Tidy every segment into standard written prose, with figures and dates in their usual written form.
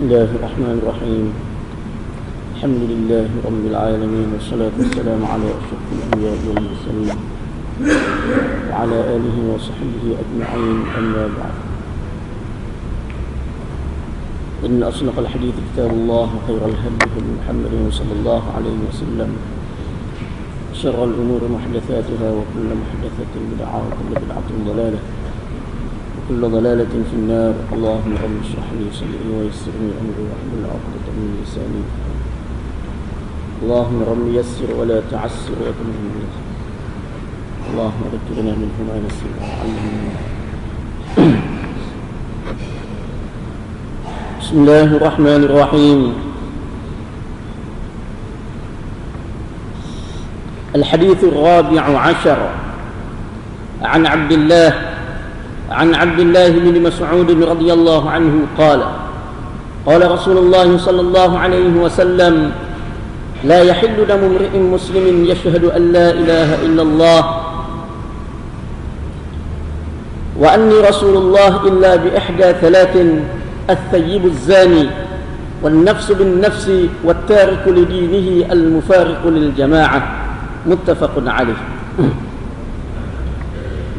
بسم الله الرحمن الرحيم. الحمد لله رب العالمين، والصلاة والسلام على أشرف الأنبياء والمرسلين وعلى آله وصحبه أجمعين، أما بعد. إن أصدق الحديث كتاب الله، وخير الهدي هدي محمد صلى الله عليه وسلم، شر الأمور محدثاتها، وكل محدثة بدعة، وكل بدعة ضلالة، كل ضلالة في النار. اللهم رب اشرح لي صدري ويسر لي أمري واحلل عقدة من لساني. اللهم رب يسر ولا تعسر وأتمم بالعدل. اللهم ذكرنا منه ما نسينا وعلمنا. بسم الله الرحمن الرحيم. الحديث الرابع عشر عن عبد الله بن مسعود رضي الله عنه قال: قال رسول الله صلى الله عليه وسلم: لا يحل دم امرئ مسلم يشهد أن لا إله إلا الله وأني رسول الله إلا بإحدى ثلاث: الثيب الزاني، والنفس بالنفس، والتارك لدينه المفارق للجماعة. متفق عليه.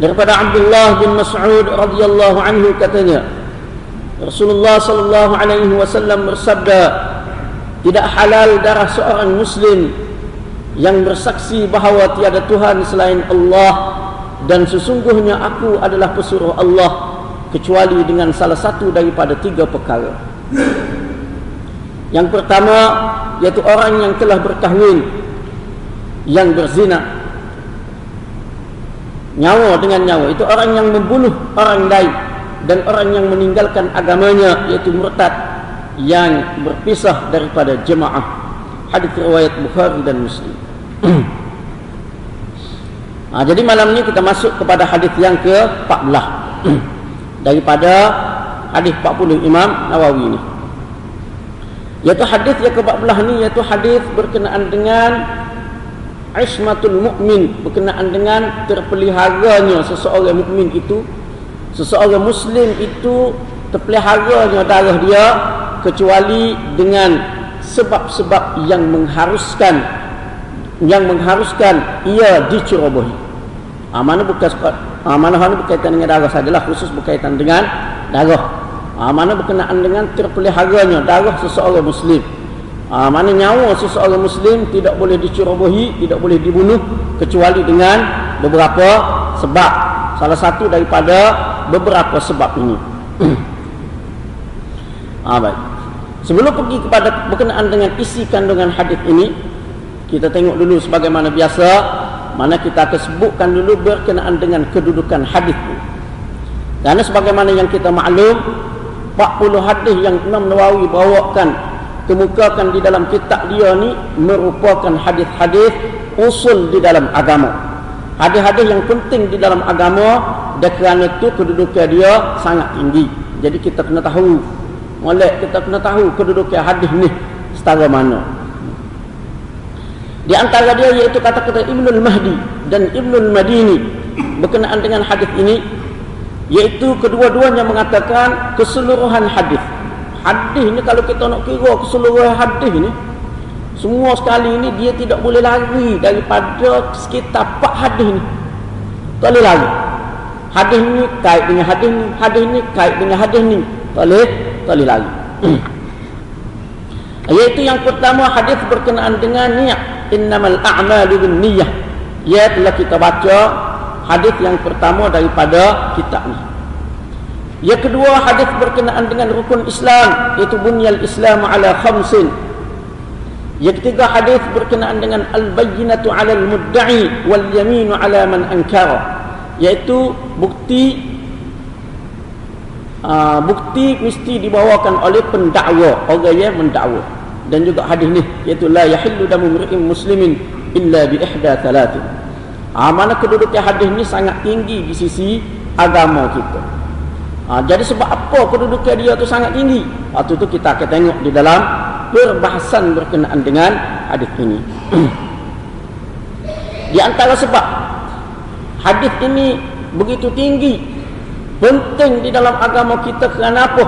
Daripada Abdullah bin Mas'ud radhiyallahu anhu katanya, Rasulullah sallallahu alaihi wasallam bersabda, tidak halal darah seorang muslim yang bersaksi bahawa tiada Tuhan selain Allah, dan sesungguhnya aku adalah pesuruh Allah, kecuali dengan salah satu daripada tiga perkara. Yang pertama, iaitu orang yang telah berkahwin, yang berzina nyawa dengan nyawa, itu orang yang membunuh orang lain, dan orang yang meninggalkan agamanya, iaitu murtad yang berpisah daripada jemaah. Hadis riwayat Bukhari dan Muslim. Jadi malam ni kita masuk kepada hadis yang ke-14 daripada hadis 40 Imam Nawawi ni, iaitu hadis yang ke-14 ni, iaitu hadis berkenaan dengan ismatul mukmin, berkenaan dengan terpeliharanya seseorang mukmin itu, seseorang muslim itu terpeliharanya darah dia kecuali dengan sebab-sebab yang mengharuskan ia dicerobohi. Mana berkaitan dengan darah sajalah, khusus berkaitan dengan darah. Mana berkenaan dengan terpeliharanya darah seseorang muslim. Mana nyawa seseorang muslim tidak boleh dicerobohi, tidak boleh dibunuh kecuali dengan beberapa sebab. Salah satu daripada beberapa sebab ini. Baik. Sebelum pergi kepada berkenaan dengan isi kandungan hadis ini, kita tengok dulu sebagaimana biasa, mana kita akan sebutkan dulu berkenaan dengan kedudukan hadis ini. Karena sebagaimana yang kita maklum, 40 hadis yang Imam Nawawi bawakan, kemukakan di dalam kitab dia ni, merupakan hadis-hadis usul di dalam agama, hadis-hadis yang penting di dalam agama, dan kerana itu kedudukan dia sangat tinggi. Jadi kita kena tahu, kedudukan hadis ni setara mana. Di antara dia iaitu kata-kata Ibnul Mahdi dan Ibnul Madini berkenaan dengan hadis ini, iaitu kedua-duanya mengatakan keseluruhan hadis. Hadis ni kalau kita nak kira keseluruhan hadis ni semua sekali ni, dia tidak boleh lari daripada sekitar 4 hadis ni. Tak boleh lari. Hadis ni kait dengan hadis ni, hadis ni kait dengan hadis ni. Tak boleh lari. Iaitu yang pertama, hadis berkenaan dengan niat. Innamal a'malu binniyah. Ya, telah kita baca hadis yang pertama daripada kitab ni. Yang kedua, hadis berkenaan dengan rukun Islam, iaitu bunyal Islam ala khamsin. Yang ketiga, hadis berkenaan dengan al-bayyinatu ala al-mudda'i wal yaminu ala man ankara, iaitu bukti mesti dibawakan oleh pendakwa, orang yang mendakwa. Dan juga hadis ni, iaitu la yahillu damu mri'in muslimin illa bi ihda thalatin. Mana kedudukan hadis ni sangat tinggi di sisi agama kita. Jadi sebab apa kedudukan dia tu sangat tinggi? Waktu tu kita akan tengok di dalam perbahasan berkenaan dengan hadis ini. Di antara sebab hadis ini begitu tinggi, penting di dalam agama kita, kerana apa?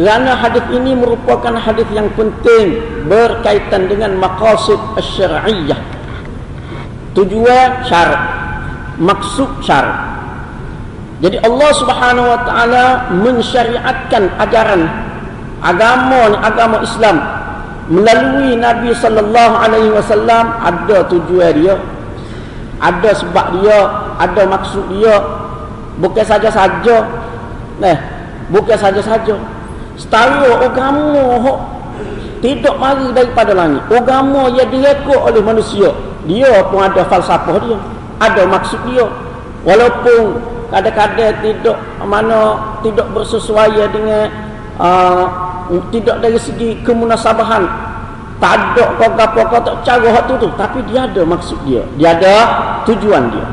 Kerana hadis ini merupakan hadis yang penting berkaitan dengan maqasid syar'iyyah, tujuan syarak, maksud syarak. Jadi Allah Subhanahu wa taala mensyariatkan ajaran agama Islam melalui Nabi sallallahu alaihi wasallam. Ada tujuan dia, ada sebab dia, ada maksud dia. Bukan saja-saja. Bukan saja-saja. Setara agama hok tidak mari daripada langit. Agama yang direkod oleh manusia, dia pun ada falsafah dia, ada maksud dia. Walaupun kadang-kadang tidak bersesuaian dengan tidak dari segi kemunasabahan, tak ada kau tak cara hak tu, tapi dia ada maksud dia, dia ada tujuan dia.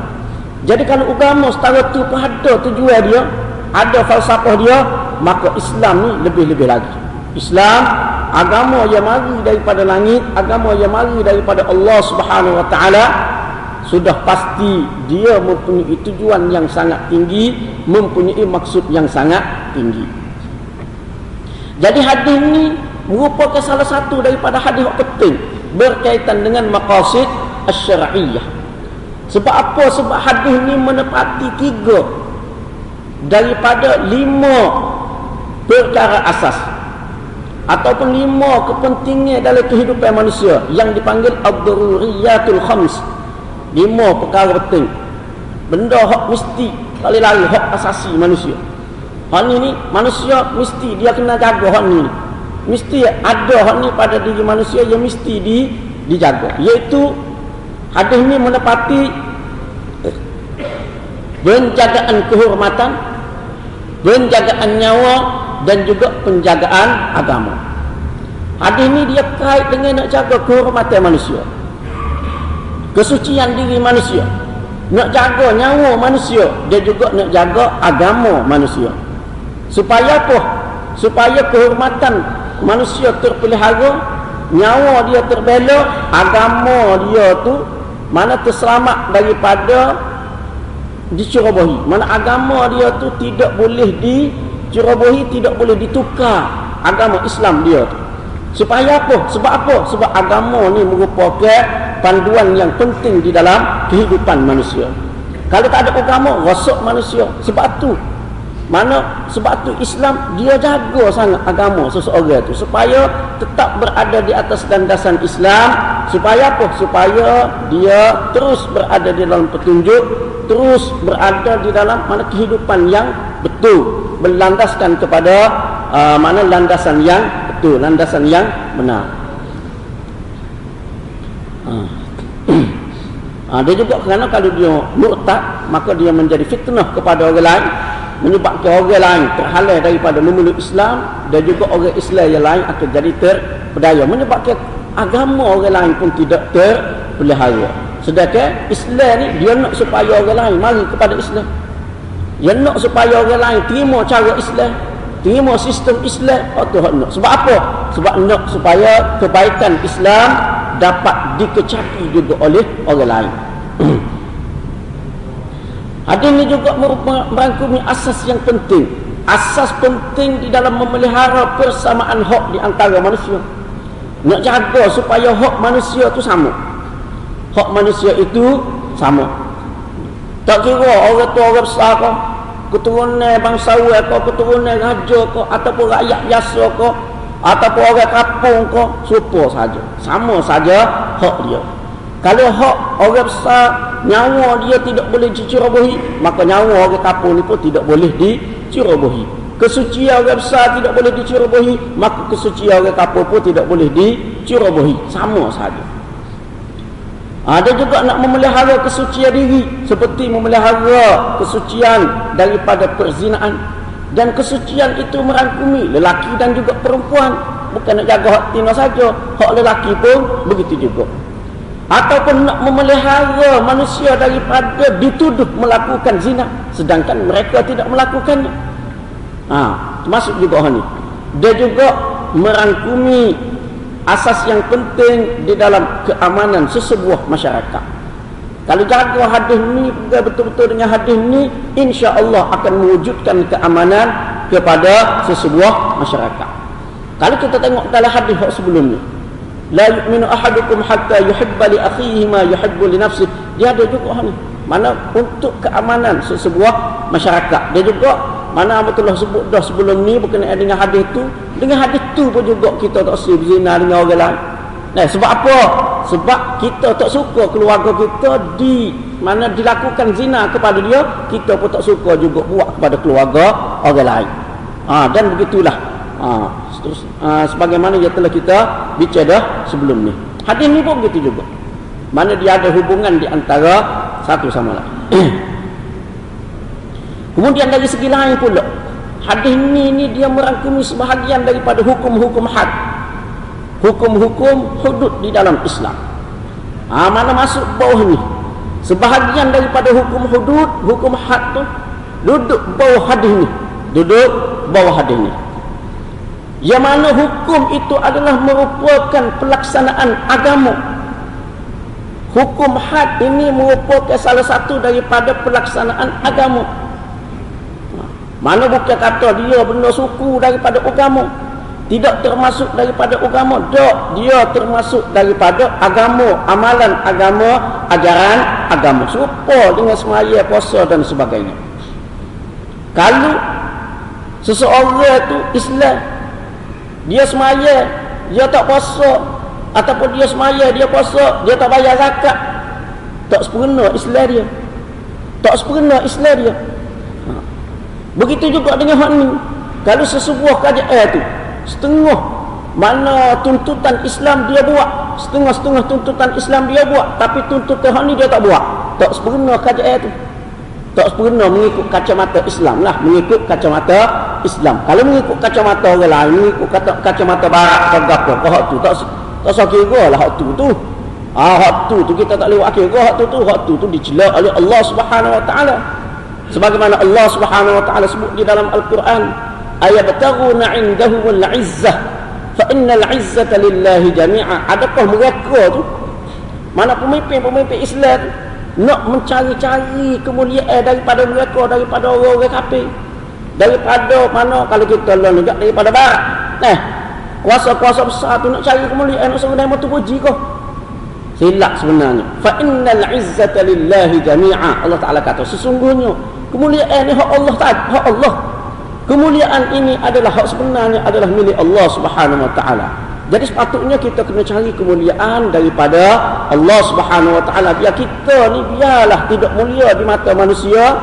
Jadi kalau agama setara tu pun ada tujuan dia, ada falsafah dia, maka Islam ni lebih-lebih lagi. Islam agama yang mari daripada langit, agama yang mari daripada Allah Subhanahu wa taala, sudah pasti dia mempunyai tujuan yang sangat tinggi, mempunyai maksud yang sangat tinggi. Jadi hadis ini merupakan salah satu daripada hadis yang penting berkaitan dengan maqasid syar'iyyah. Sebab apa? Sebab hadis ini menepati 3 daripada 5 perkara asas ataupun 5 kepentingan dalam kehidupan manusia yang dipanggil ad-daruriyatul khams. 5 perkara penting, benda hak mesti tak boleh lari, hak asasi manusia. Hak ni manusia mesti dia kena jaga, hak ni mesti ada, hak ni pada diri manusia yang mesti dijaga. Iaitu hadis ni menepati penjagaan kehormatan, penjagaan nyawa dan juga penjagaan agama. Hadis ni dia kait dengan nak jaga kehormatan manusia, kesucian diri manusia, nak jaga nyawa manusia, dia juga nak jaga agama manusia. Supaya apa? Supaya kehormatan manusia terpelihara, nyawa dia terbela, agama dia tu mana terselamat daripada dicerobohi, mana agama dia tu tidak boleh dicerobohi, tidak boleh ditukar agama Islam dia tu. Supaya apa? Sebab apa? Sebab agama ni merupakan panduan yang penting di dalam kehidupan manusia. Kalau tak ada agama, rosak manusia. Sebab tu Islam dia jaga sangat agama seseorang tu supaya tetap berada di atas landasan Islam. Supaya apa? Supaya dia terus berada di dalam petunjuk, terus berada di dalam mana kehidupan yang betul, berlandaskan kepada mana landasan yang betul, landasan yang benar. Dia juga kerana kalau dia murtad, maka dia menjadi fitnah kepada orang lain, menyebabkan orang lain terhalang daripada memeluk Islam, dan juga orang Islam yang lain akan jadi terpedaya, menyebabkan agama orang lain pun tidak terpelihara. Sedangkan Islam ni dia nak supaya orang lain mari kepada Islam, dia nak supaya orang lain terima cara Islam, terima sistem Islam. Sebab apa? Sebab nak supaya kebaikan Islam dapat dikecapi juga oleh orang lain. Hadis ini juga merangkumi asas yang penting, asas penting di dalam memelihara persamaan hak di antara manusia. Nak jaga supaya hak manusia itu sama, hak manusia itu sama. Tak kira orang tu orang besar ke, keturunan bangsawan ke, keturunan raja ke, ataupun rakyat biasa ke, ataupun orang kampung ke, serupa saja, sama saja hak dia. Kalau hak orang besar, nyawa dia tidak boleh dicerobohi, maka nyawa orang kampung ni pun tidak boleh dicerobohi. Kesucian orang besar tidak boleh dicerobohi, maka kesucian orang kampung pun tidak boleh dicerobohi, sama saja. Ada juga nak memelihara kesucian diri, seperti memelihara kesucian daripada perzinaan. Dan kesucian itu merangkumi lelaki dan juga perempuan. Bukan nak jaga hak tina saja, hak lelaki pun begitu juga. Ataupun nak memelihara manusia daripada dituduh melakukan zina, sedangkan mereka tidak melakukannya. Termasuk juga hal ini. Dia juga merangkumi asas yang penting di dalam keamanan sesebuah masyarakat. Kalau jaga hadis ni betul-betul dengan hadis ni, insya Allah akan mewujudkan keamanan kepada sesebuah masyarakat. Kalau kita tengok dalam hadis sebelum ni, la yu'minu ahadukum hatta yuhibba li akhihi ma yuhibbu li nafsihi, dia ada juga ni. Mana untuk keamanan sesebuah masyarakat. Dia juga mana Abdullah sebut dah sebelum ni berkenaan dengan hadis tu, dengan hadis tu pun juga kita tak boleh berzina dengan orang lain. Nah, sebab apa? Sebab kita tak suka keluarga kita di mana dilakukan zina kepada dia, kita pun tak suka juga buat kepada keluarga orang lain. Dan begitulah. Sebagaimana yang telah kita bicara dah sebelum ni. Hadis ni pun begitu juga. Mana dia ada hubungan di antara satu sama lain. Kemudian dari segi lain pula, hadis ni dia merangkumi sebahagian daripada hukum-hukum had. Hukum-hukum hudud di dalam Islam. Mana masuk bawah ni? Sebahagian daripada hukum hudud, hukum had tu duduk bawah hadis ni. Duduk bawah hadis ni. Yang mana hukum itu adalah merupakan pelaksanaan agama. Hukum had ini merupakan salah satu daripada pelaksanaan agama. Mana bukan kata dia benda suku daripada agama. Tidak termasuk daripada agama. Tak, dia termasuk daripada agama, amalan agama, ajaran agama. Serupa dengan semaya, puasa dan sebagainya. Kalau seseorang tu Islam, dia semaya, dia tak puasa, ataupun dia semaya, dia puasa, dia tak bayar zakat, tak sempurna Islam dia. Tak sempurna Islam dia. Begitu juga dengan hak ni. Kalau sesebuah kajian tu setengah mana tuntutan Islam dia buat, setengah-setengah tuntutan Islam dia buat, tapi tuntutan hak ni dia tak buat, tak sempurna kajian tu. Tak sempurna mengikut kacamata Islam lah, mengikut kacamata Islam. Kalau mengikut kacamata orang lain, mengikut kacamata barat ke apa, hak tu tak usah kira lah hak tu tu. Hak tu tu kita tak boleh buat kira hak tu tu. Hak tu tu dicelak oleh Allah Subhanahu Wa Taala. Sebagaimana Allah Subhanahu Wa Taala sebut di dalam Al-Quran, ayabtaghuna indahumul izzah fa innal izzata lillahi jami'a. Adakah mereka tu, mana pemimpin-pemimpin Islam tu, nak mencari-cari kemuliaan daripada mereka, daripada orang-orang kafir, daripada mana kalau kita lawan juga daripada barat. Kuasa-kuasa besar tu nak cari kemuliaan, nak sebenarnya mau puji kau. Silap sebenarnya. Fa innal izzata lillahi jami'a. Allah Taala kata sesungguhnya kemuliaan ni hak Allah Taala, hak Allah. Kemuliaan ini adalah hak sebenarnya, adalah milik Allah Subhanahu Wa Taala. Jadi sepatutnya kita kena cari kemuliaan daripada Allah Subhanahu Wa Taala. Biar kita ni biarlah tidak mulia di mata manusia,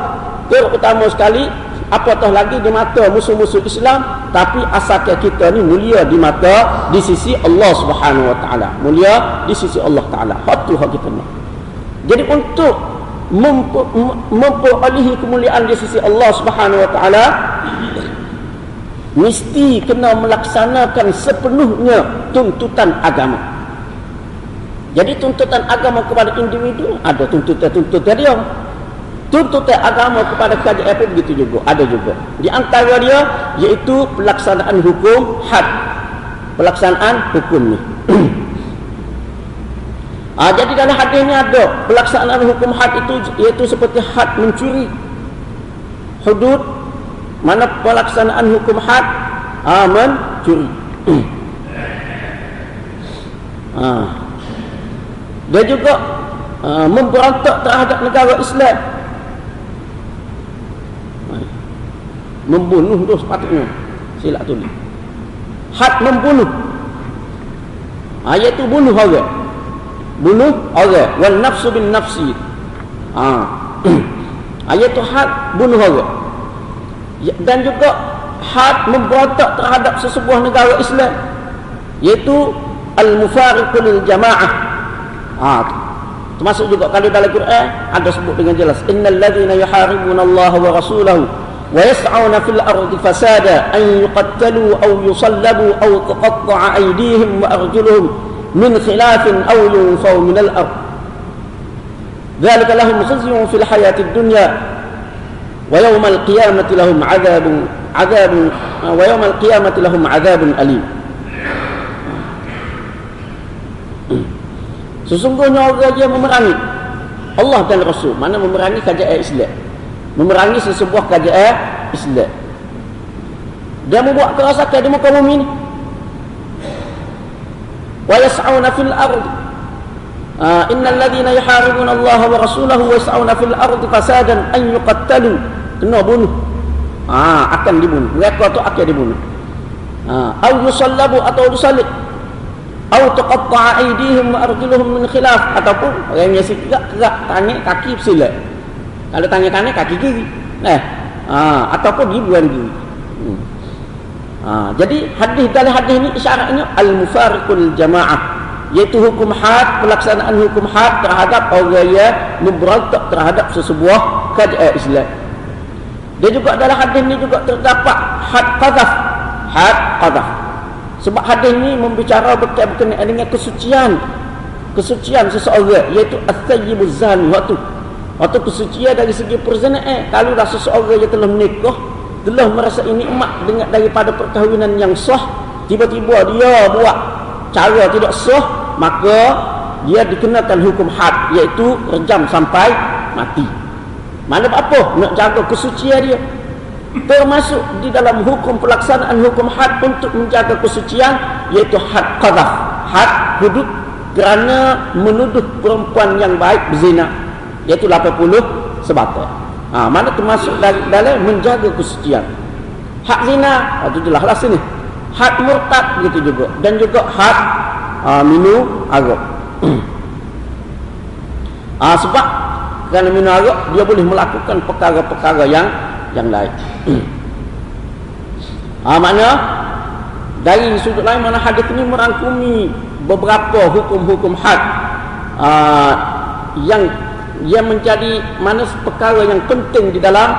terutama sekali apatah lagi di mata musuh-musuh Islam, tapi asalkan kita ni mulia di mata, di sisi Allah Subhanahu Wa Taala. Mulia di sisi Allah Taala. Hak tu hak kita ni. Jadi untuk memperolehi kemuliaan di sisi Allah Subhanahu Wa Taala, mesti kena melaksanakan sepenuhnya tuntutan agama. Jadi tuntutan agama kepada individu ada tuntutan dia. Tuntutan agama kepada kajian pun begitu juga, ada juga. Di antara dia iaitu pelaksanaan hukum had. Pelaksanaan hukum ni. Jadi dalam hadis ni ada pelaksanaan hukum had itu iaitu seperti had mencuri. Hudud mana pelaksanaan hukum had mencuri. Dia juga memberontak terhadap negara Islam, membunuh tu sepatutnya, silap tulis had membunuh, iaitu bunuh orang wal nafsu bin nafsi, iaitu had bunuh orang. Dan juga had memberontak terhadap sesebuah negara Islam, iaitu al-mufariqul jamaah. Termasuk juga kalau dalam Quran ada sebut dengan jelas, innal ladzina yuharibuna Allah wa rasulahu wa yas'auna fil ardi fasada an yuqattalu aw yusallabu aw tuqatta'a aydihim wa arjuluhum min khilafin aw yunfaw min al-ard. Dzalika lahum khizyun fil hayatid dunya. وَيَوْمَ الْقِيَامَةِ لَهُمْ عَذَابٌ وَيَوْمَ الْقِيَامَةِ لَهُمْ عَذَابٌ أَلِيمٌ. Sesungguhnya orang yang memerangi Allah dan Rasul, mana memerangi kajian Islam, memerangi sesebuah kajian Islam, Dia membuat kerosakan di muka bumi ni. Wa yas'auna fil ardh. Innal ladzina yuharibuna Allah wa rasulahu wa yas'auna fil ardh fasadan an yuqattalu. Kena bunuh. Akan dibunuh. Mereka tu akan dibunuh. Aw yusallabu atau disalib. Aw tuqatta'a aydihim wa arjuluhum min khilaf, ataupun orang yang sikit-sikit tangan kaki bersilat. Kalau tangan kanan kaki kiri. Ataupun dibuang diri. Jadi hadis dari hadis ni isyaratnya al-mufariqul jama'ah, iaitu hukum had, pelaksanaan hukum had terhadap orang yang memberontak terhadap sesebuah kerajaan Islam. Dia juga dalam hadis ni juga terdapat had qadhaf, had qadhaf. Sebab hadis ni membicara berkenaan dengan kesucian, kesucian seseorang, iaitu at-thayyibuz zani, waktu kesucian dari segi perzinaan. Kalau dah seseorang yang telah menikah, telah merasai nikmat dengan daripada perkahwinan yang sah, tiba-tiba dia buat cara tidak sah, maka dia dikenakan hukum had, iaitu rejam sampai mati. Mana apa nak jaga kesucian dia, termasuk di dalam hukum pelaksanaan hukum had untuk menjaga kesucian, iaitu had qadhaf, had hudud, kerana menuduh perempuan yang baik berzina, iaitu 80 sebatai. Mana termasuk dalam menjaga kesucian. Hak zina, itu jelaslah sini. Hak murtad begitu juga, dan juga hak minum arak. Sebab kerana minum arak dia boleh melakukan perkara-perkara yang lain. Maknanya dari sudut lain, mana hadis ini merangkumi beberapa hukum-hukum had yang menjadi mana perkara yang penting di dalam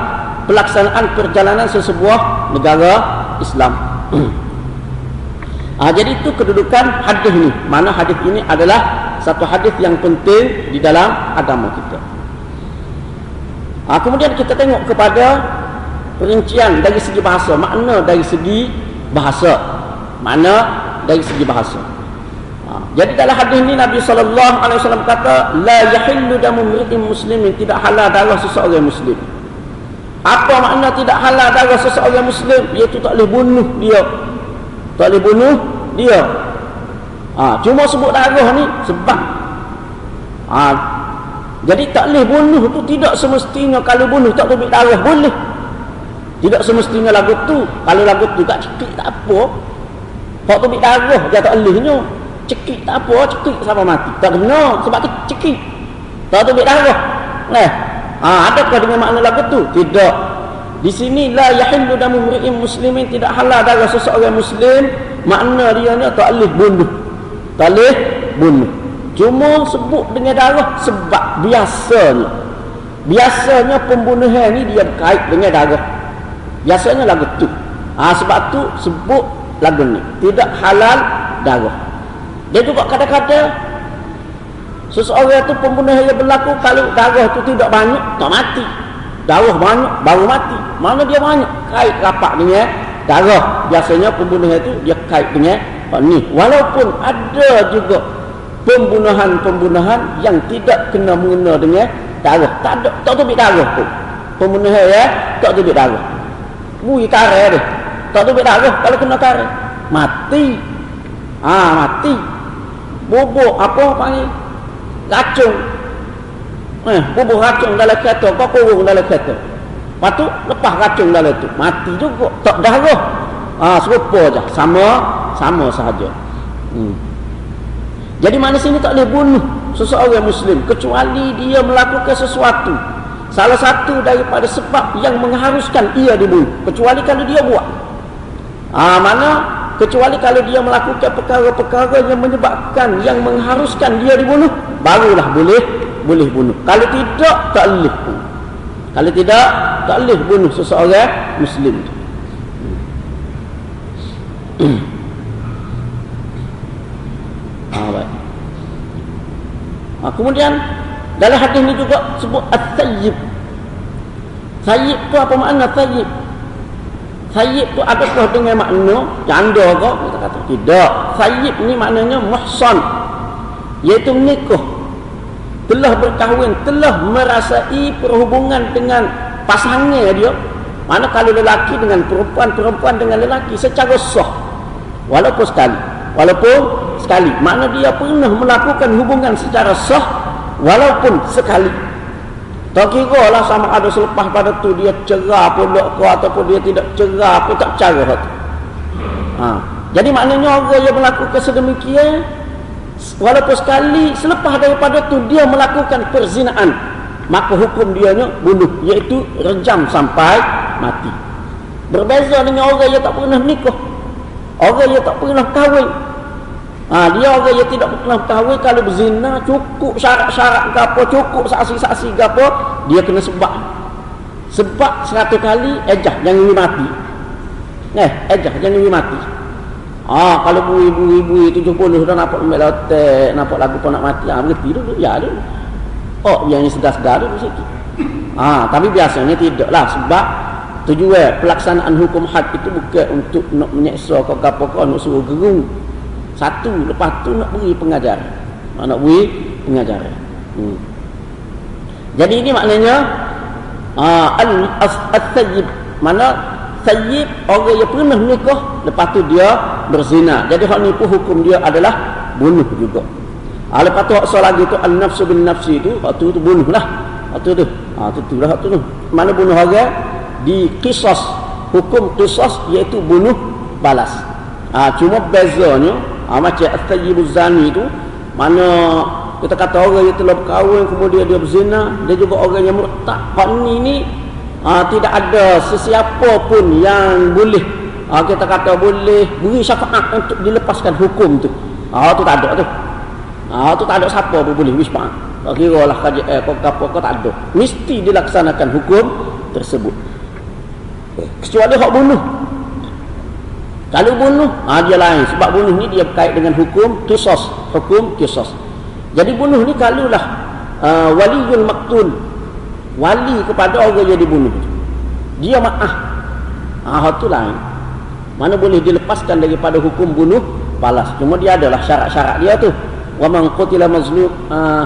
pelaksanaan perjalanan sesebuah negara Islam. Jadi itu kedudukan hadis ini. Mana hadis ini adalah satu hadis yang penting di dalam agama kita. Kemudian kita tengok kepada perincian dari segi bahasa, makna dari segi bahasa, makna dari segi bahasa. Jadi dalam hadis ni Nabi SAW kata, la yahillu damu mri'in muslimin, tidak halal darah seseorang muslim. Apa makna tidak halal darah seseorang muslim? Iaitu tak boleh bunuh dia, tak boleh bunuh dia. Cuma sebut darah ni sebab. Jadi tak boleh bunuh tu tidak semestinya kalau bunuh tak boleh darah, boleh. Tidak semestinya lagu tu. Kalau lagu tu tak cekik tak apa, tak boleh darah dia tak bolehnya. Cekik tak apa, cekik sampai mati tak kena, sebab tu cekik tak tubik darah. Adakah dengan makna lagu tu? Tidak. Di sini la yahillu damu mri'in muslimin, tidak halal darah seseorang muslim, makna dia ni tak boleh bunuh, tak boleh bunuh. Cuma sebut dengan darah sebab biasanya pembunuhan ni dia berkait dengan darah, biasanya lagu tu. Sebab tu sebut lagu ni tidak halal darah. Dia juga kadang-kadang seseorang tu pembunuhan yang berlaku kalau darah tu tidak banyak, tak mati. Darah banyak, baru mati. Mana dia banyak? Kait rapat dengan darah. Biasanya pembunuhan tu dia kait dengan ni. Walaupun ada juga pembunuhan-pembunuhan yang tidak kena mengena dengan darah, tak tubik darah tu. Pembunuhan ya, tak tubik darah. Bui karet dia. Tak tubik darah, kalau kena karet mati. Mati. Bubuk apa panggil racun, bubuk racun dalam kereta, kau kurung dalam kereta, lepas tu lepas racun dalam tu mati juga, tak darah. Serupa je, sama sahaja. Jadi mana sini tak boleh bunuh seseorang muslim kecuali dia melakukan sesuatu, salah satu daripada sebab yang mengharuskan ia dibunuh, kecuali kalau dia buat mana kecuali kalau dia melakukan perkara-perkara yang menyebabkan, yang mengharuskan dia dibunuh, barulah boleh bunuh. Kalau tidak, tak boleh bunuh. Kalau tidak, tak boleh bunuh seseorang muslim. Baik. Kemudian dalam hadis ni juga sebut at-thayyib. Thayyib tu apa makna thayyib? Sayyib tu adakah dengan makna janda ke? Kita kata tidak. Sayyib ni maknanya muhsan, iaitu menikah, telah berkahwin, telah merasai perhubungan dengan pasangan dia, Mana kalau lelaki dengan perempuan, perempuan dengan lelaki secara sah, walaupun sekali, mana dia pernah melakukan hubungan secara sah walaupun sekali. Tak kira lah sama ada selepas pada tu dia cerah pun doktor ataupun dia tidak cerah pun tak cara tu. Jadi maknanya orang yang melakukan sedemikian walaupun sekali, selepas daripada tu dia melakukan perzinaan, maka hukum dianya bunuh, iaitu rejam sampai mati. Berbeza dengan orang yang tak pernah nikah, orang yang tak pernah kahwin. Dia orang yang tidak pernah kahwin, kalau berzina cukup syarat-syarat ke apa, cukup saksi-saksi ke apa, dia kena sebab 100 kali, ejah jangan mati. Ejah jangan mati. Kalau bui-bui 70 dah nampak ambil lotek, nampak lagu pun nak mati, berhenti dulu, ya dulu. Yang ni sedar-sedar dulu sikit. Tapi biasanya tidaklah, sebab tujuan pelaksanaan hukum had itu bukan untuk nak menyeksa kau apa-apa, nak suruh gerung. Satu, lepas tu nak beri pengajaran. Jadi ini maknanya al-sayyib, mana sayyib orang yang pernah nikah lepas tu dia berzina. Jadi hak ni pun hukum dia adalah bunuh juga. Lepas tu hak soal lagi tu al-nafsu bin nafsi tu, hak tu bunuhlah. Hak tu. Mana bunuh orang di qisas, hukum qisas iaitu bunuh balas. Cuma bezanya macam as-sayyibuz zani tu, mana kita kata orang yang telah berkahwin kemudian dia berzina, dia juga orang yang murtad. Hak ni tidak ada sesiapa pun yang boleh kita kata boleh beri syafaat untuk dilepaskan hukum tu. Tu tak ada tu. Tu tak ada siapa pun boleh beri syafaat. Tak kira lah kau tak ada. Mesti dilaksanakan hukum tersebut. Kecuali hak bunuh. Kalau bunuh, dia lain, sebab bunuh ni dia berkait dengan hukum qisas, hukum qisas. Jadi bunuh ni kalulah waliyul maqtul, wali kepada orang yang dibunuh, dia maaf. Itu lain, mana boleh dilepaskan daripada hukum bunuh balas. Cuma dia adalah syarat-syarat dia tu. Wa man qutila mazlum wa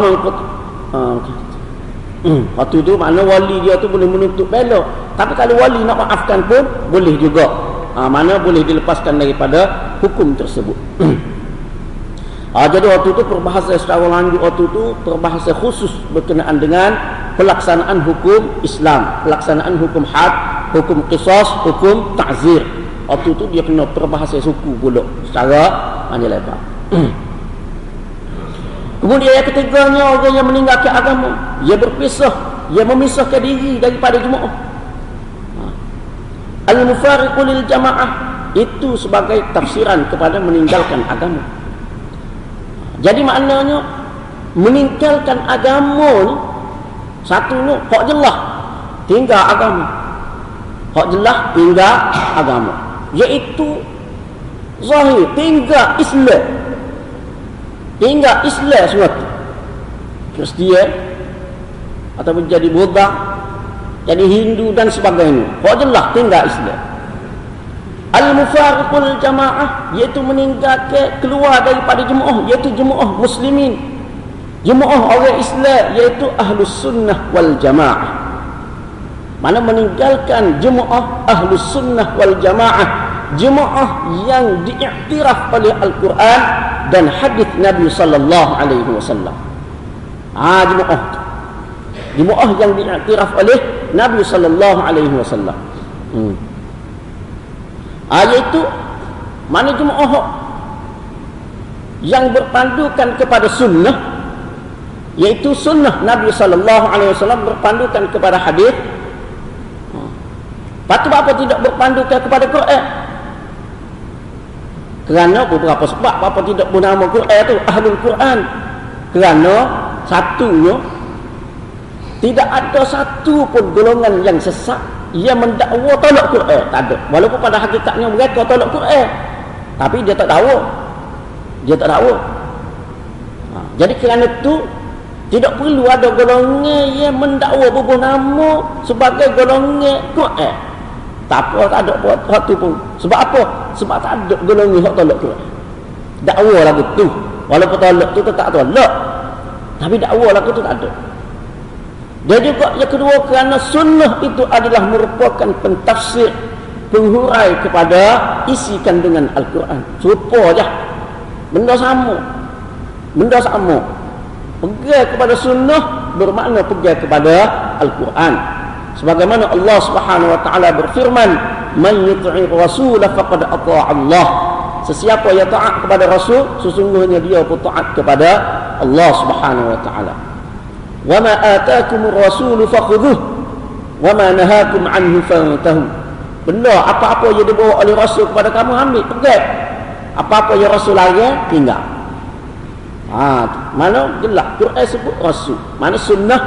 man qutila tu makna wali dia tu boleh menuntut bela. Tapi kalau wali nak maafkan pun boleh juga. Mana boleh dilepaskan daripada hukum tersebut. Jadi waktu itu perbahasa secara lanjut, waktu itu perbahasa khusus berkenaan dengan pelaksanaan hukum Islam, pelaksanaan hukum had, hukum qisas, hukum ta'zir. Waktu itu dia kena perbahasa suku pula secara lebar. Kemudian yang ketiganya, orang yang meninggalkan agama, dia berpisah, dia memisahkan diri daripada jemaah. Al-mufariqu lil jamaah, itu sebagai tafsiran kepada meninggalkan agama. Jadi maknanya meninggalkan agama ni, satu ni hak jelah tinggal agama. Hak jelah tinggal agama, iaitu zahir tinggal Islam. Tinggal Islam semata. Kristian ataupun jadi Buddha, jadi Hindu dan sebagainya. Hak jelah tinggal Islam. Al-mufariqul jamaah, iaitu meninggalkan keluar daripada jemaah, iaitu jemaah muslimin, jemaah orang Islam, iaitu ahlus sunnah wal jamaah. Mana meninggalkan jemaah ahlus sunnah wal jamaah, jemaah yang diiktiraf oleh Al-Quran dan hadis Nabi sallallahu alaihi wasallam. Jemaah yang diiktiraf oleh Nabi sallallahu alaihi wasallam. Iaitu mana jemaah yang berpandukan kepada sunnah, iaitu sunnah Nabi SAW berpandukan kepada hadis. Patut apa tidak berpandukan kepada Quran? Kerana beberapa sebab apa tidak bernama Quran itu ahlul Quran. Kerana satunya tidak ada satu pun golongan yang sesat ia mendakwa tolak Quran, tak ada. Walaupun pada hakikatnya mereka tolak Quran, tapi dia tak tahu, jadi kerana tu tidak perlu ada golongan yang mendakwa bubuh nama sebagai golongan Quran. Tak ada buat tu pun. Sebab apa? Sebab tak ada golongan yang tolak Quran. Dakwa lagu tu, walaupun tolak tu tak tolak, tapi dakwa lagu tu tak ada. Dan juga yang kedua, kerana sunnah itu adalah merupakan pentafsir, penghurai kepada isi kandungan Al-Quran. Serupa je, benda sama, benda sama. Pegang kepada sunnah bermakna pegang kepada Al-Quran. Sebagaimana Allah Subhanahu wa taala berfirman, "Man yuti'ir rasul faqad ata'a Allah." Sesiapa yang taat kepada Rasul, sesungguhnya dia pun taat kepada Allah Subhanahu wa taala. "Wa ma ataakumur rasul fakhudhuh wa ma nahakum anhu fantahu." Benda apa-apa yang dibawa oleh Rasul kepada kamu, ambil, pegang. Apa-apa yang Rasul larang, tinggal. Mana jelas Quran sebut Rasul, mana sunnah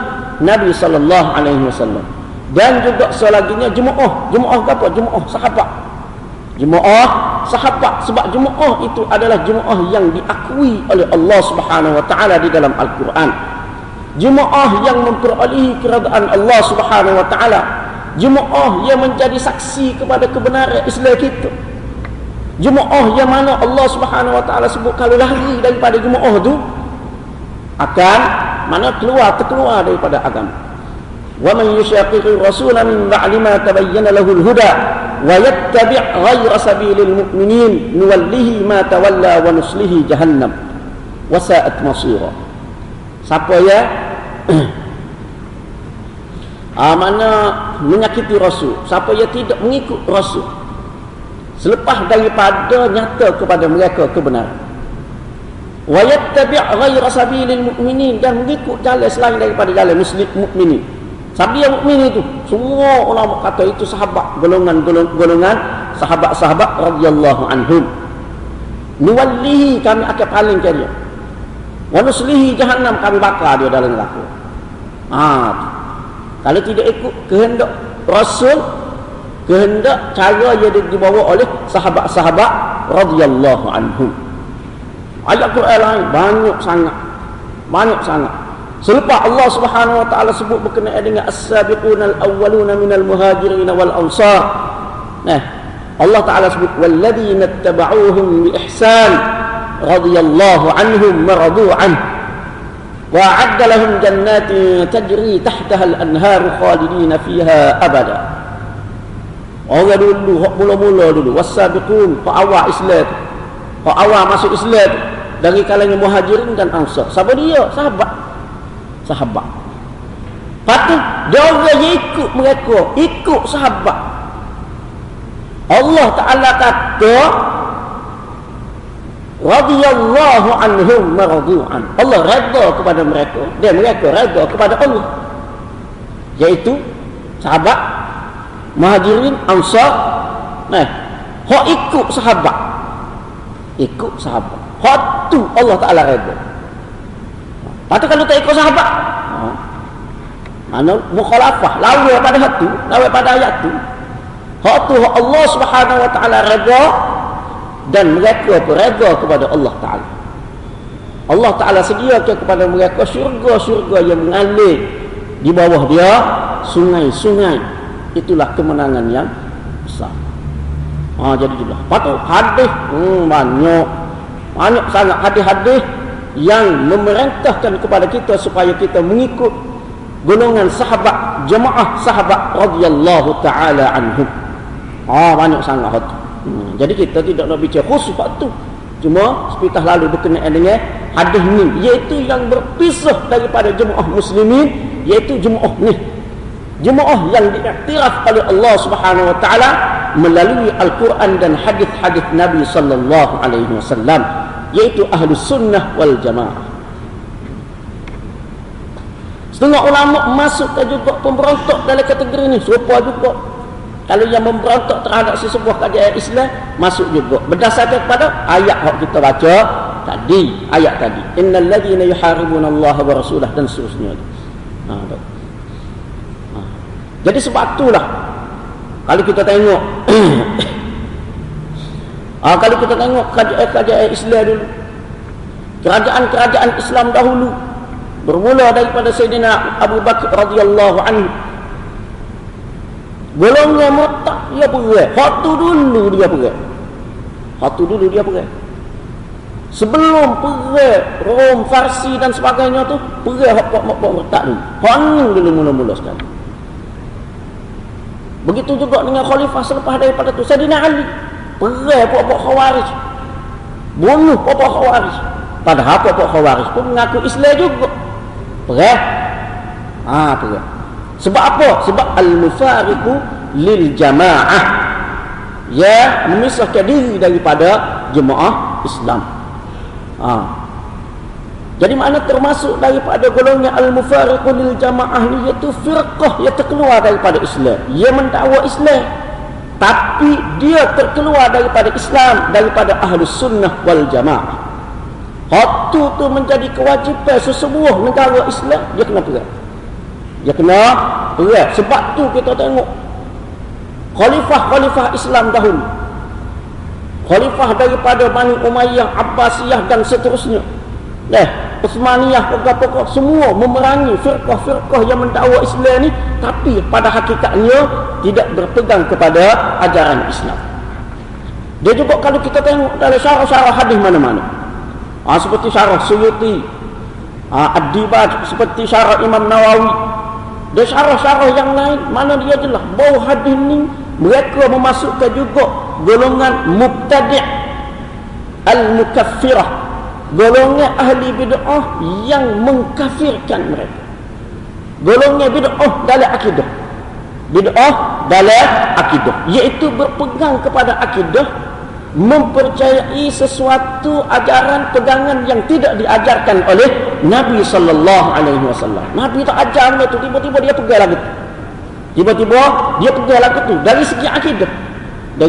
Nabi sallallahu alaihi wasallam. Dan juga selaginya jemaah. Jemaah ke apa? Jemaah sahabat. Jemaah sahabat, sebab jemaah itu adalah jemaah yang diakui oleh Allah Subhanahu wa taala di dalam Al-Quran. Jemaah yang memperolehi keridaan Allah Subhanahu wa taala. Jemaah yang menjadi saksi kepada kebenaran Islam kita. Jemaah yang mana Allah Subhanahu wa taala sebut kalau lari daripada jemaah tu akan mana terkeluar daripada agama. Wa man yushaqiqir rasul min ba'di ma tabayyana lahul huda wa yattabi' ghayra sabilil mu'minin nuwallihi ma tawalla wa nuslihi jahannam wa sa'at masira. Siapa ya mana menyakiti Rasul, siapa yang tidak mengikut Rasul selepas daripada nyata kepada mereka kebenaran, wa yattabi' ghayra sabilil mu'minin, dan mengikut jalan selain daripada jalan muslim mukminin. Sabia mukmin itu semua ulama kata itu sahabat, golongan sahabat radhiyallahu anhum. Nuwallihi, kami akan palingkan dia. Wa nuslihi jahannam, kami bakar dia dalam neraka. Kalau tidak ikut kehendak Rasul, kehendak cara yang dibawa oleh sahabat-sahabat radhiyallahu anhum. Ayat Quran lain banyak sangat. Selepas Allah Subhanahu wa taala sebut berkenaan dengan as-sabiqunal awwaluna minal muhajirin wal ansar. Nah, Allah taala sebut walladzina tabauhum bi ihsan radhiyallahu anhum maradu anhu wa a'adda lahum jannatin tajri tahtaha al-anharu khalidina fiha abada. Orang dulu, mula-mula dulu, wassabiqun, awal Islam, awal masuk Islam dari kalangan muhajirin dan ansar. Siapa dia? Sahabat. Patut dia orang yang ikut mereka, ikut sahabat. Allah Taala kata radhiyallahu anhum mardu'an. Allah redha kepada mereka, dan mereka redha kepada Allah. Iaitu sahabat muhajirin, ansar. Hak ikut sahabat. Hak tu Allah Ta'ala redha. Patut kalau tak ikut sahabat, mana mukhalafah, lawan pada hak tu, lawan pada ayat tu. Hak tu hak Allah Subhanahu wa Ta'ala redha, dan mereka redha kepada Allah Ta'ala. Allah Ta'ala sediakan kepada mereka syurga-syurga yang mengalir di bawah dia, sungai-sungai. Itulah kemenangan yang besar. Jadi jumlah. Patut hadis banyak sangat hadis-hadis yang memerintahkan kepada kita supaya kita mengikut golongan sahabat, jemaah sahabat radhiyallahu taala anhum. Banyak sangat hak tu. Jadi kita tidak nak bicara khusus hak tu. Cuma sepitah lalu berkenaan dengan hadis ni, iaitu yang berpisah daripada jemaah muslimin, iaitu jemaah ni. Jemaah yang diiktiraf oleh Allah Subhanahu wa taala melalui Al-Quran dan hadis-hadis Nabi sallallahu alaihi wasallam, iaitu Ahlus Sunnah wal Jamaah. Setengah ulama masukkan juga pemberontak dalam kategori ni, serupa juga. Kalau yang memberontak terhadap sesebuah kajian Islam masuk juga berdasarkan kepada ayat yang kita baca tadi, ayat tadi, innal ladzina yuharibuna Allah wa rasulahu, dan seterusnya. Jadi sebab itulah kalau kita tengok kalau kita tengok kerajaan-kerajaan Islam dulu, kerajaan-kerajaan Islam dahulu, bermula daripada Sayyidina Abu Bakar radhiyallahu anhu, golongan murtad dia perang. Hak tu dulu dia perang. Sebelum perang Rom, Farsi dan sebagainya tu, perang hak-hak mertak dulu. Hang dulu mula-mula sekali. Begitu juga dengan khalifah selepas daripada tu, Saidina Ali. Perang puak-puak Khawarij. Bunuh puak-puak Khawarij. Padahal puak-puak Khawarij pun mengaku Islam juga. Perang. Ha, perang. Sebab apa? Sebab al-mufariqu lil jamaah. Ya, memisahkan diri daripada jemaah Islam. Ha. Jadi makna termasuk daripada golongan al-mufariqu lil jamaah ni, iaitu firqah yang terkeluar daripada Islam. Ia mendakwa Islam tapi dia terkeluar daripada Islam, daripada ahlus sunnah wal jamaah. Hak tu menjadi kewajipan sesebuah negara Islam, dia kena perang. Dia kena perang. Sebab tu kita tengok khalifah-khalifah Islam dahulu, khalifah daripada Bani Umayyah, Abbasiyah dan seterusnya, Uthmaniyah, pokok-pokok, semua memerangi firqah-firqah yang mendakwa Islam ni, tapi pada hakikatnya tidak berpegang kepada ajaran Islam. Dia juga kalau kita tengok dalam syarah-syarah hadis mana-mana, seperti syarah Suyuti, Ad-Dibaj, seperti syarah Imam Nawawi, dan syarah-syarah yang lain, mana dia jelas bau hadis ni mereka memasukkan juga golongan mubtadi' al-mukaffirah, golongan ahli bid'ah yang mengkafirkan mereka, golongan bid'ah dalam akidah, iaitu berpegang kepada akidah, mempercayai sesuatu ajaran pegangan yang tidak diajarkan oleh Nabi sallallahu alaihi wasallam. Nabi tak ajar dia tu, tiba-tiba dia pegang lagu tu. Dari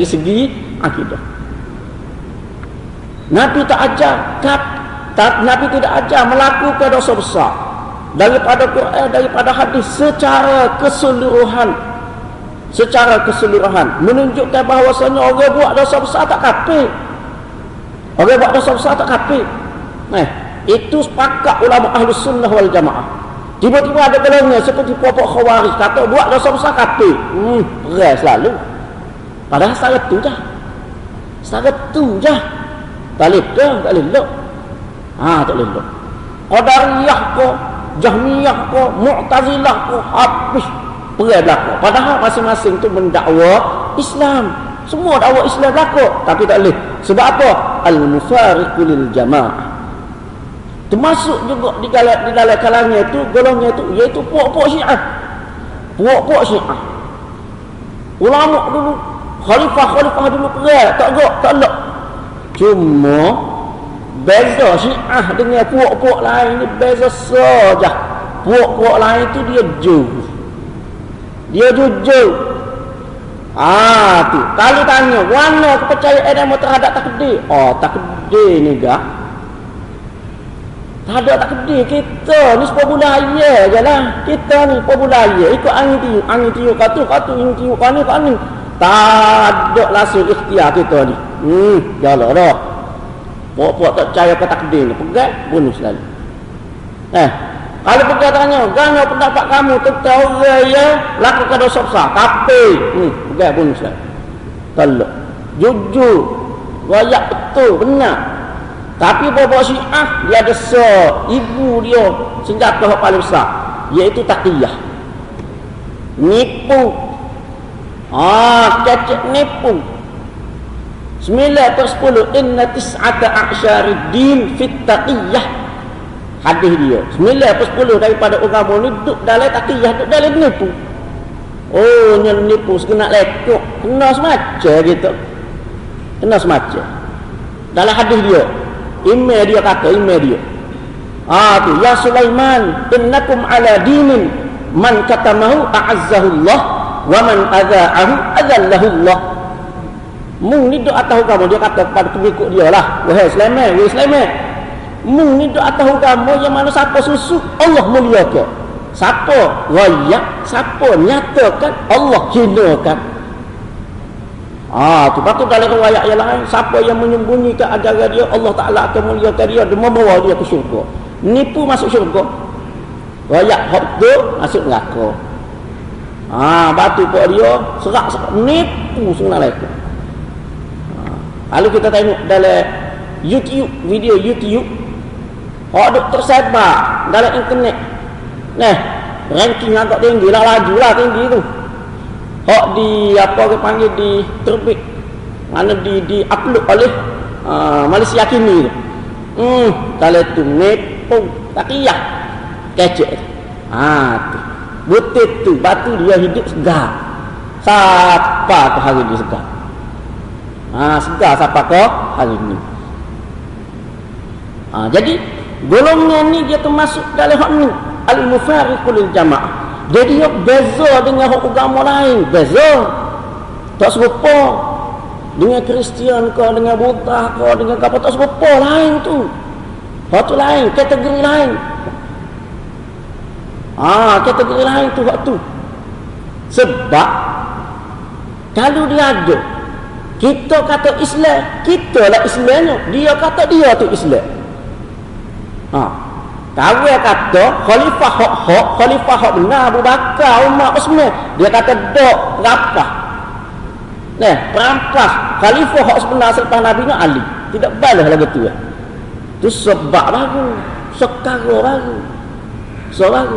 segi akidah. Nabi tak ajar, Nabi tidak ajar melakukan dosa besar. Daripada Quran, daripada hadis secara keseluruhan. Menunjukkan bahawasanya orang buat dosa besar tak kafir. Itu sepakat ulama ahlus sunnah wal jamaah. Tiba-tiba ada golongan seperti pokok Khawarij kata buat dosa besar kafir. Perang selalu. Padahal syarat tu dah. Talib dah, tak boleh lelok. Qadariyah ke, Jahmiyah ke, Mu'tazilah ke, habis perang berlaku. Padahal masing-masing tu mendakwa Islam. Semua dakwa Islam berlaku. Tapi tak boleh. Sebab apa? Al-mufariqu lil jamaah. Termasuk juga di dalam kalangan itu, golongan itu, iaitu puak-puak Syiah. Ulama dulu, khalifah dulu perang, tak elok. Cuma beza Syiah dengan puak-puak lain ni beza saja. Puak-puak lain tu dia jujur. Tu kalau tanya, mana kepercayaan terhadap takdir? Takdir ni gak. Tak ada takdir. Kita ni sepuluh bulan air je lah. Kita ni sepuluh bulan air. Ikut angin tiup. Angin tiup kat tu. Tak ada langsung ikhtiar kita ni. Jalan dah. Puak-puak tak percaya ke takdir ni. Pegat, bunuh selalu. Kalau pegat tanya, gana pendapat kamu tentang orang yang lakukan dosa besar. Tapi, pegat, bunuh selalu. Teluk. Jujur. Rakyat betul, benar. Tapi bawa Syiah dia ada ibu dia senjata yang paling besar, iaitu taqiyah. Nipu. Cacik nipu. 9/10 inna tis'ata a'syaridin fit taqiyah. Hadis dia. 9/10 daripada agama ni duduk dalam taqiyah, duduk dalam nipu. Nipu sekena lekuk, kena semacam gitu. Dalam hadis dia. Imam dia kata tu ya Sulaiman innakum ala dinin man katamahu a'azzahu Allah wa man adza'ahu adzallahu Allah. Mung ni duk atas agama, dia kata kepada pengikut dia lah, wahai Sulaiman, mung ni duk atas agama yang mana siapa susuk Allah muliakan, siapa royak, siapa nyatakan Allah hinakan. Tu patut dalam riwayat yang lain, siapa yang menyembunyikan ajaran dia, Allah Ta'ala akan muliakan dia dan membawa dia ke syurga. Nipu masuk syurga. Riwayat hak tu masuk neraka. Batu pok dia serak-serak nipu sebenarnya. Lalu kita tengok dalam YouTube, video YouTube hak duk tersebar dalam internet. Nah, ranking agak tinggi lah, lajulah tinggi tu. Hak di apa orang panggil diterbit. Mana di upload oleh Malaysia Kini tu. Kalau tu nepung tak kiyah kecek tu. Tu. Butir tu batu dia hidup segar. Siapa tu hari ni segar? Segar siapa kau hari ni? Jadi golongan ni dia termasuk dalam hak ni al-mufariqul jamaah. Jadi hak beza dengan hak agama lain, beza. Tak serupa dengan Kristian ke, dengan Buddha ke, dengan apa tak serupa, lain tu. Hak tu lain, kategori lain. Kategori lain tu hak tu. Sebab kalau dia ada kita kata Islam, kita lah Islamnya. Dia kata dia tu Islam. Kawan kata khalifah hak-hak, khalifah hak benar, Abu Bakar, Umar, Osman. Dia kata dok rapah. Nah, perampas khalifah hak sebenar selepas Nabi nya Ali. Tidak balas lagu tu. Tu sebab baru, sekara baru. Soalan.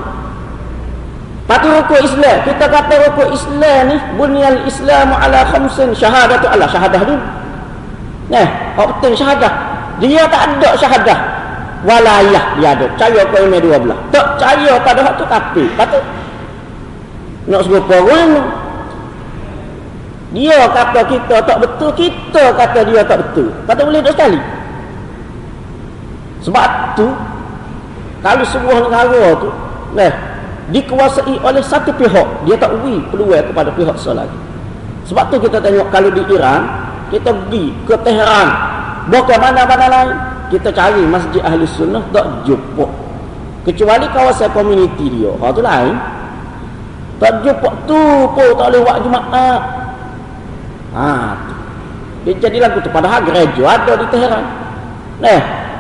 Patu rukun Islam, kita kata rukun Islam ni bunyal Islam ala khamsin syahadatu Allah, syahadah dulu. Nah, hak penting syahadah. Dia tak ada syahadah. Walayah dia ada. Percaya kau ini 12. Tak percaya pada hak tu kafir. Patut nak serupa orang ni. Dia kata kita tak betul, kita kata dia tak betul. Kata boleh dua sekali. Sebab tu kalau sebuah negara tu dikuasai oleh satu pihak, dia tak beri peluang kepada pihak selagi. Sebab tu kita tengok kalau di Iran, kita pergi ke Tehran, bukan mana-mana lain, kita cari masjid ahli sunnah tak jumpa. Kecuali kawasan komuniti dia, hal tu lain. Tak jumpa tu pun tak boleh buat Jumaat. Dia jadi lagu tu. Padahal gereja ada di Teheran.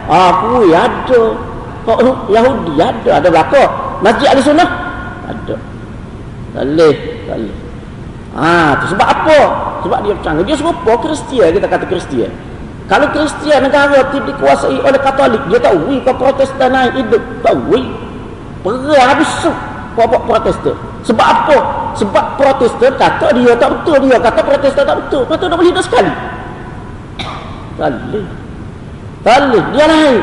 Kui ada, Yahudi ada belakang. Masjid ahli sunnah ada. Tak boleh. Tu sebab apa? Sebab dia bercanggih. Dia serupa Kristian, kita kata Kristian. Kalau Kristian negara tu dikuasai oleh Katolik, dia tak wui kau Protestan naik hidup. Tak wui. Perang habis tu buat Protestan. Sebab apa? Sebab Protestan kata dia tak betul, dia kata Protestan tak betul. Lepas tu dah boleh dah sekali. Talih. Dia lain.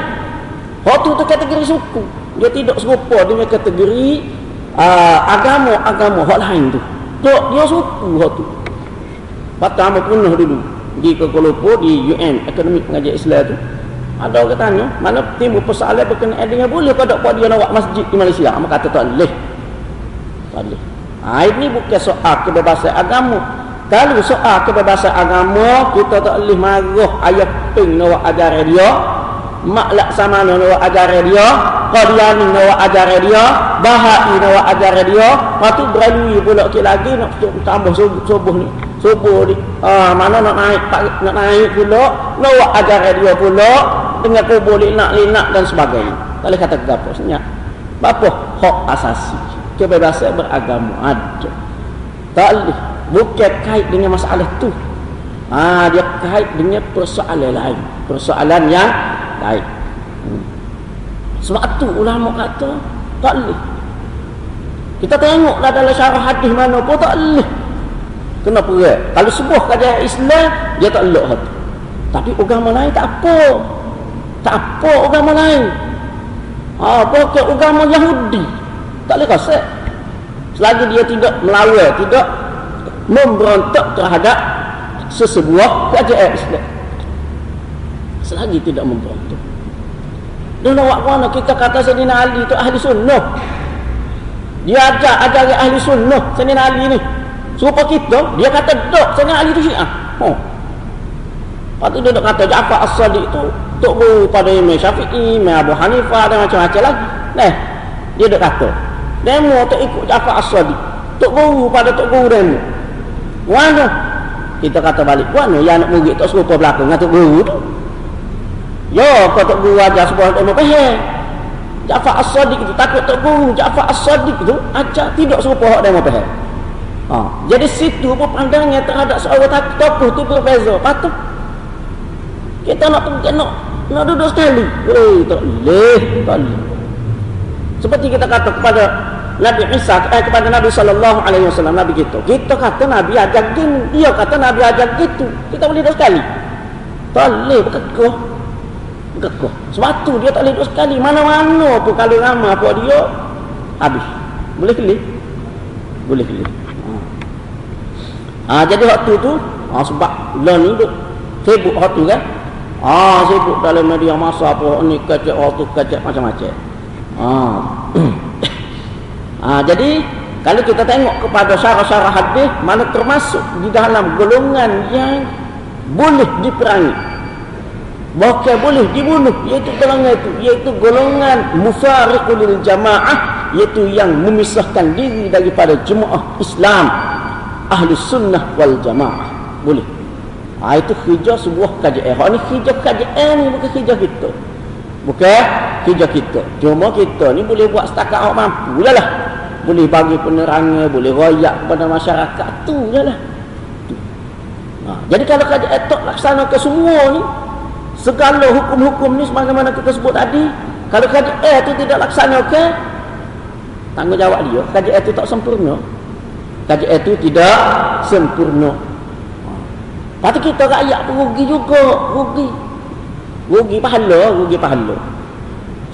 Hak tu kategori suku. Dia tidak serupa dengan kategori agama-agama hak lain tu. Tak, dia suku hak tu. Pertama punah dulu di Kuala Lumpur, di UN, Akademik Pengajian Islam tu. Ada orang tanya, mana timbul persoalan berkenaan dengan boleh kau tak buat dia nak buat masjid di Malaysia? Amat kata tak boleh. Ini bukan soal kebebasan agama. Kalau soal kebebasan agama, kita tak boleh marah ayah ping nak ajar dia, mak laksamana nak ajar dia, qadiani nak ajar dia, bahai nak ajar dia, patu beralui pula lagi nak tambah subuh ni. Subuh ni mana nak naik pula, nak ajar dia pula dengan kubur linak dan sebagainya. Tak boleh kata gapo senyap. Apa hak asasi? Kebebasan beragama ada. Tak boleh. Bukan kait dengan masalah tu. Dia kait dengan persoalan lain. Persoalan yang lain. Sebab tu ulama kata tak boleh. Kita tengoklah dalam syarah hadis mana pun tak boleh. Kena perang. Kalau sebuah kajian Islam, dia tak elok hati. Tapi agama lain tak apa. Tak apa agama lain. Bukan agama Yahudi. Tak boleh kasar selagi dia tidak melawan, tidak memberontak terhadap sesebuah kerajaan Islam. Selagi tidak memberontak, dan wakwana kita kata Sayyidina Ali itu ahli sunnah. Dia ajar ahli sunnah Sayyidina Ali ni. Serupa kita, dia kata dok Sayyidina Ali itu Syiah. Lepas tu dia dok kata Ja'far As-Sadiq tu tok guru pada Imam Syafi'i, Imam Abu Hanifah dan macam-macam lagi. Dia dok kata demo tak ikut Ja'far As-Sadiq. Tok guru pada tok guru demo. Mana? Kita kata balik. Mana yang nak murid tak serupa belakang dengan tok guru tu? Ya, kau tok guru ajar sebuah demo pahal. Ja'far As-Sadiq tu takut tok guru. Ja'far As-Sadiq tu ajar tidak serupa hak demo pahal. Jadi situ pun pandangan terhadap seorang tokoh tu berbeza. Patut kita nak Kena duduk sekali. Hei, tak boleh, tak boleh. Seperti kita kata kepada Nabi Isa, kepada Nabi SAW, Nabi kita. Kita kata Nabi ajak gini, dia kata Nabi ajak gitu. Kita boleh duduk sekali. Tak boleh, berkekuh. Berkekuh. Sebab tu dia tak boleh duduk sekali. Mana-mana pun kalau ramah buat dia, habis. Boleh kelih? Boleh kelih. Jadi waktu tu, sebab lah ni duduk sibuk waktu kan. Sibuk dalam media masa apa ni kacak waktu kacak macam-macam. Jadi kalau kita tengok kepada syarah-syarah hadis, mana termasuk di dalam golongan yang boleh diperangi, bahkan boleh dibunuh, iaitu golongan itu, iaitu golongan mufariqul jamaah, iaitu yang memisahkan diri daripada jemaah Islam Ahlus Sunnah wal Jamaah. Boleh. Itu kerja sebuah kajian. Ini kerja kajian ni, bukan kerja kita. Bukan kerja kita. Cuma kita ni boleh buat setakat awak mampu lah lah. Boleh bagi penerangan, boleh royak kepada masyarakat. Tu je lah. Jadi kalau kajian tak laksanakan semua ni, segala hukum-hukum ni sebagaimana kita sebut tadi, kalau kajian tu tidak laksanakan, tanggungjawab dia. Kajian tu tak sempurna. Kajian tu tidak sempurna. Lepas tu kita rakyat pun rugi juga. Rugi pahala,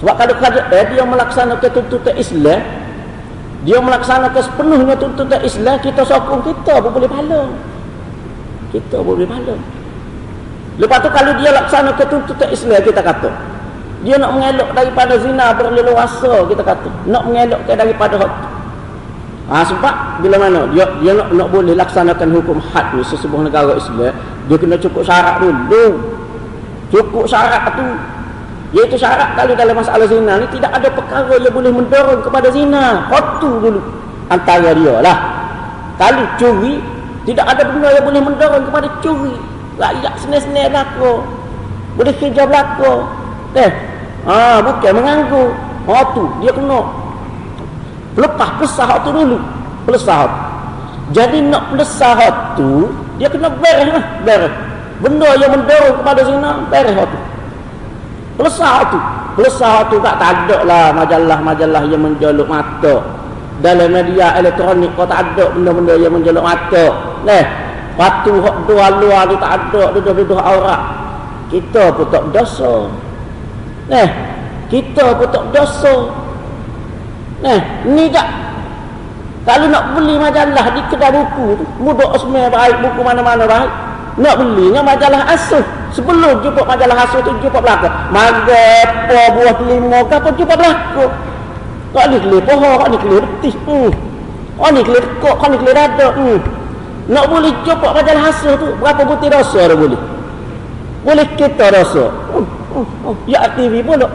sebab kalau kajian dia melaksanakan tuntutan Islam, dia melaksanakan sepenuhnya tuntutan Islam, kita sokong, kita pun boleh pahala. Lepas tu kalau dia laksanakan tuntutan Islam, kita kata dia nak mengelak daripada zina berleluasa, kita kata nak mengelakkan daripada hak tu. Sebab bila mana dia nak boleh laksanakan hukum had ni sesebuah negara Islam, dia kena cukup syarat dulu. Cukup syarat tu, iaitu syarat kalau dalam masalah zina ni tidak ada perkara yang boleh mendorong kepada zina. Hak tu dulu antara dia lah. Kalau curi, tidak ada benda yang boleh mendorong kepada curi. Rakyat senang-senang belaka, boleh kerja belaka, bukan menganggur. Hak tu dia kena lepas pesah tu dulu. Pesah tu, jadi nak pesah tu dia kena bereh lah, bereh benda yang mendorong kepada zina, bereh tu, pesah tu. Pesah tu tak ada lah majalah-majalah yang menjolok mata dalam media elektronik. Kau tak ada benda-benda yang menjolok mata leh. Patu hak dua-luar tu tak ada, duduk-duduk aurat. Kita pun tak dosa leh, kita pun tak dosa. Ni tak. Kalau nak beli majalah di kedai buku tu, mudah semua baik, buku mana-mana baik. Nak belinya majalah asuh. Sebelum jumpa majalah asuh tu jumpa belaka. Magepo buah limau ke apa jumpa belaka. Kau ni kelih pohon, kau ni kelih betis. Kau ni kelih dekok, kau ni kelih dada. Nak boleh jumpa majalah asuh tu, berapa butir dosa dah boleh. Boleh kita dosa. Ya TV pun tak.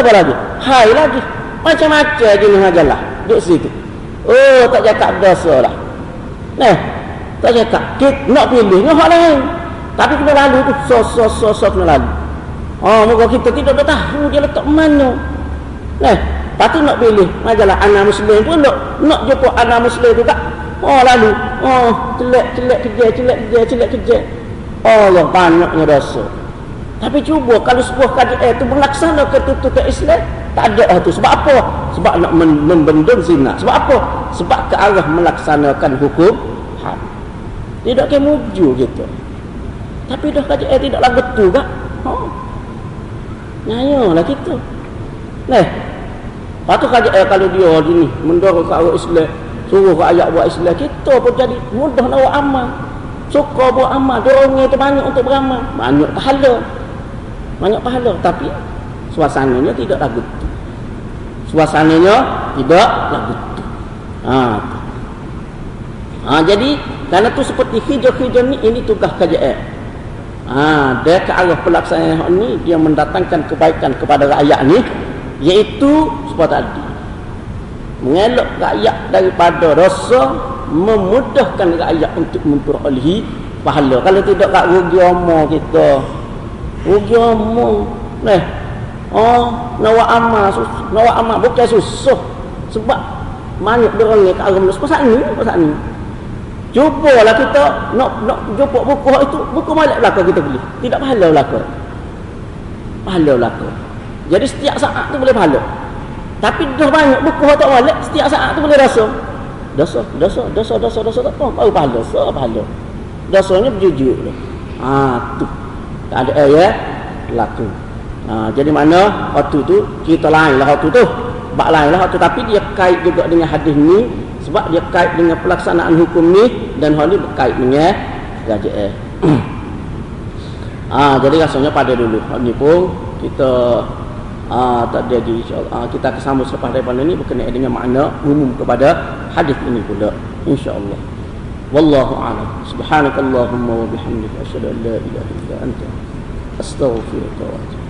Apa lagi? Hai lagi. Macam-macam jenis majalah duduk situ. Tak cakap dosa lah. Tak cakap. Kita nak pilih hak lain, tapi kena lalu tu. Kena lalu. Moga kita tidak tahu dia letak mana. Lepas tu nak pilih majalah anak muslim pun nak jumpa anak muslim tu tak. Lalu. Celak kerja. Allah, banyaknya dosa. Tapi cuba kalau sebuah kajian itu melaksanakan tuntutan Islam, tak ada itu. Sebab apa? Sebab nak membendung zina. Sebab apa? Sebab ke arah melaksanakan hukum had. Tidak ke muju gitu. Tapi dah kajian tidaklah betul tak? Nyayalah kita. Lepas tu kajian kalau dia ni mendorong ke arah Islam, suruh ke ayat buat Islam, kita pun jadi mudah nak buat amal. Suka buat amal. Dorongnya itu banyak untuk beramal. Banyak pahala. Tapi suasananya tidaklah betul. Jadi kerana tu seperti hijau-hijau ni, ini tugas kajian. Dia ke arah pelaksanaan ni, dia mendatangkan kebaikan kepada rakyat ni, iaitu seperti tadi, mengelak rakyat daripada dosa, memudahkan rakyat untuk memperolehi pahala. Kalau tidak, tak rugi omong kita. Rugi omong. Nawak amal bukan susah. Sebab banyak dorong ni kat agama pasal ni. Cubalah kita nak jumpa buku itu, buku malak belaka kita beli. Tidak pahala belaka. pahala laku. Jadi setiap saat tu boleh pahala. Tapi dah banyak buku tak walak, setiap saat tu boleh rasa dosa tak apa, baru pahala, pahala. Dosanya berjujur. Tu. Tak ada ya laku. Jadi mana waktu tu cerita lainlah waktu tu. Bab lainlah waktu tapi dia kait juga dengan hadis ni sebab dia kait dengan pelaksanaan hukum ni dan hal ni berkait dengan gaji. Jadi rasanya pada dulu. Hari ni pun kita tak ada lagi insya-Allah. Kita akan sambung selepas daripada ni berkenaan dengan makna umum kepada hadis ini pula insya-Allah. Wallahu a'lam. Subhanakallahumma wa bihamdika asyhadu an la ilaha illa anta astaghfiruka wa atubu ilaik.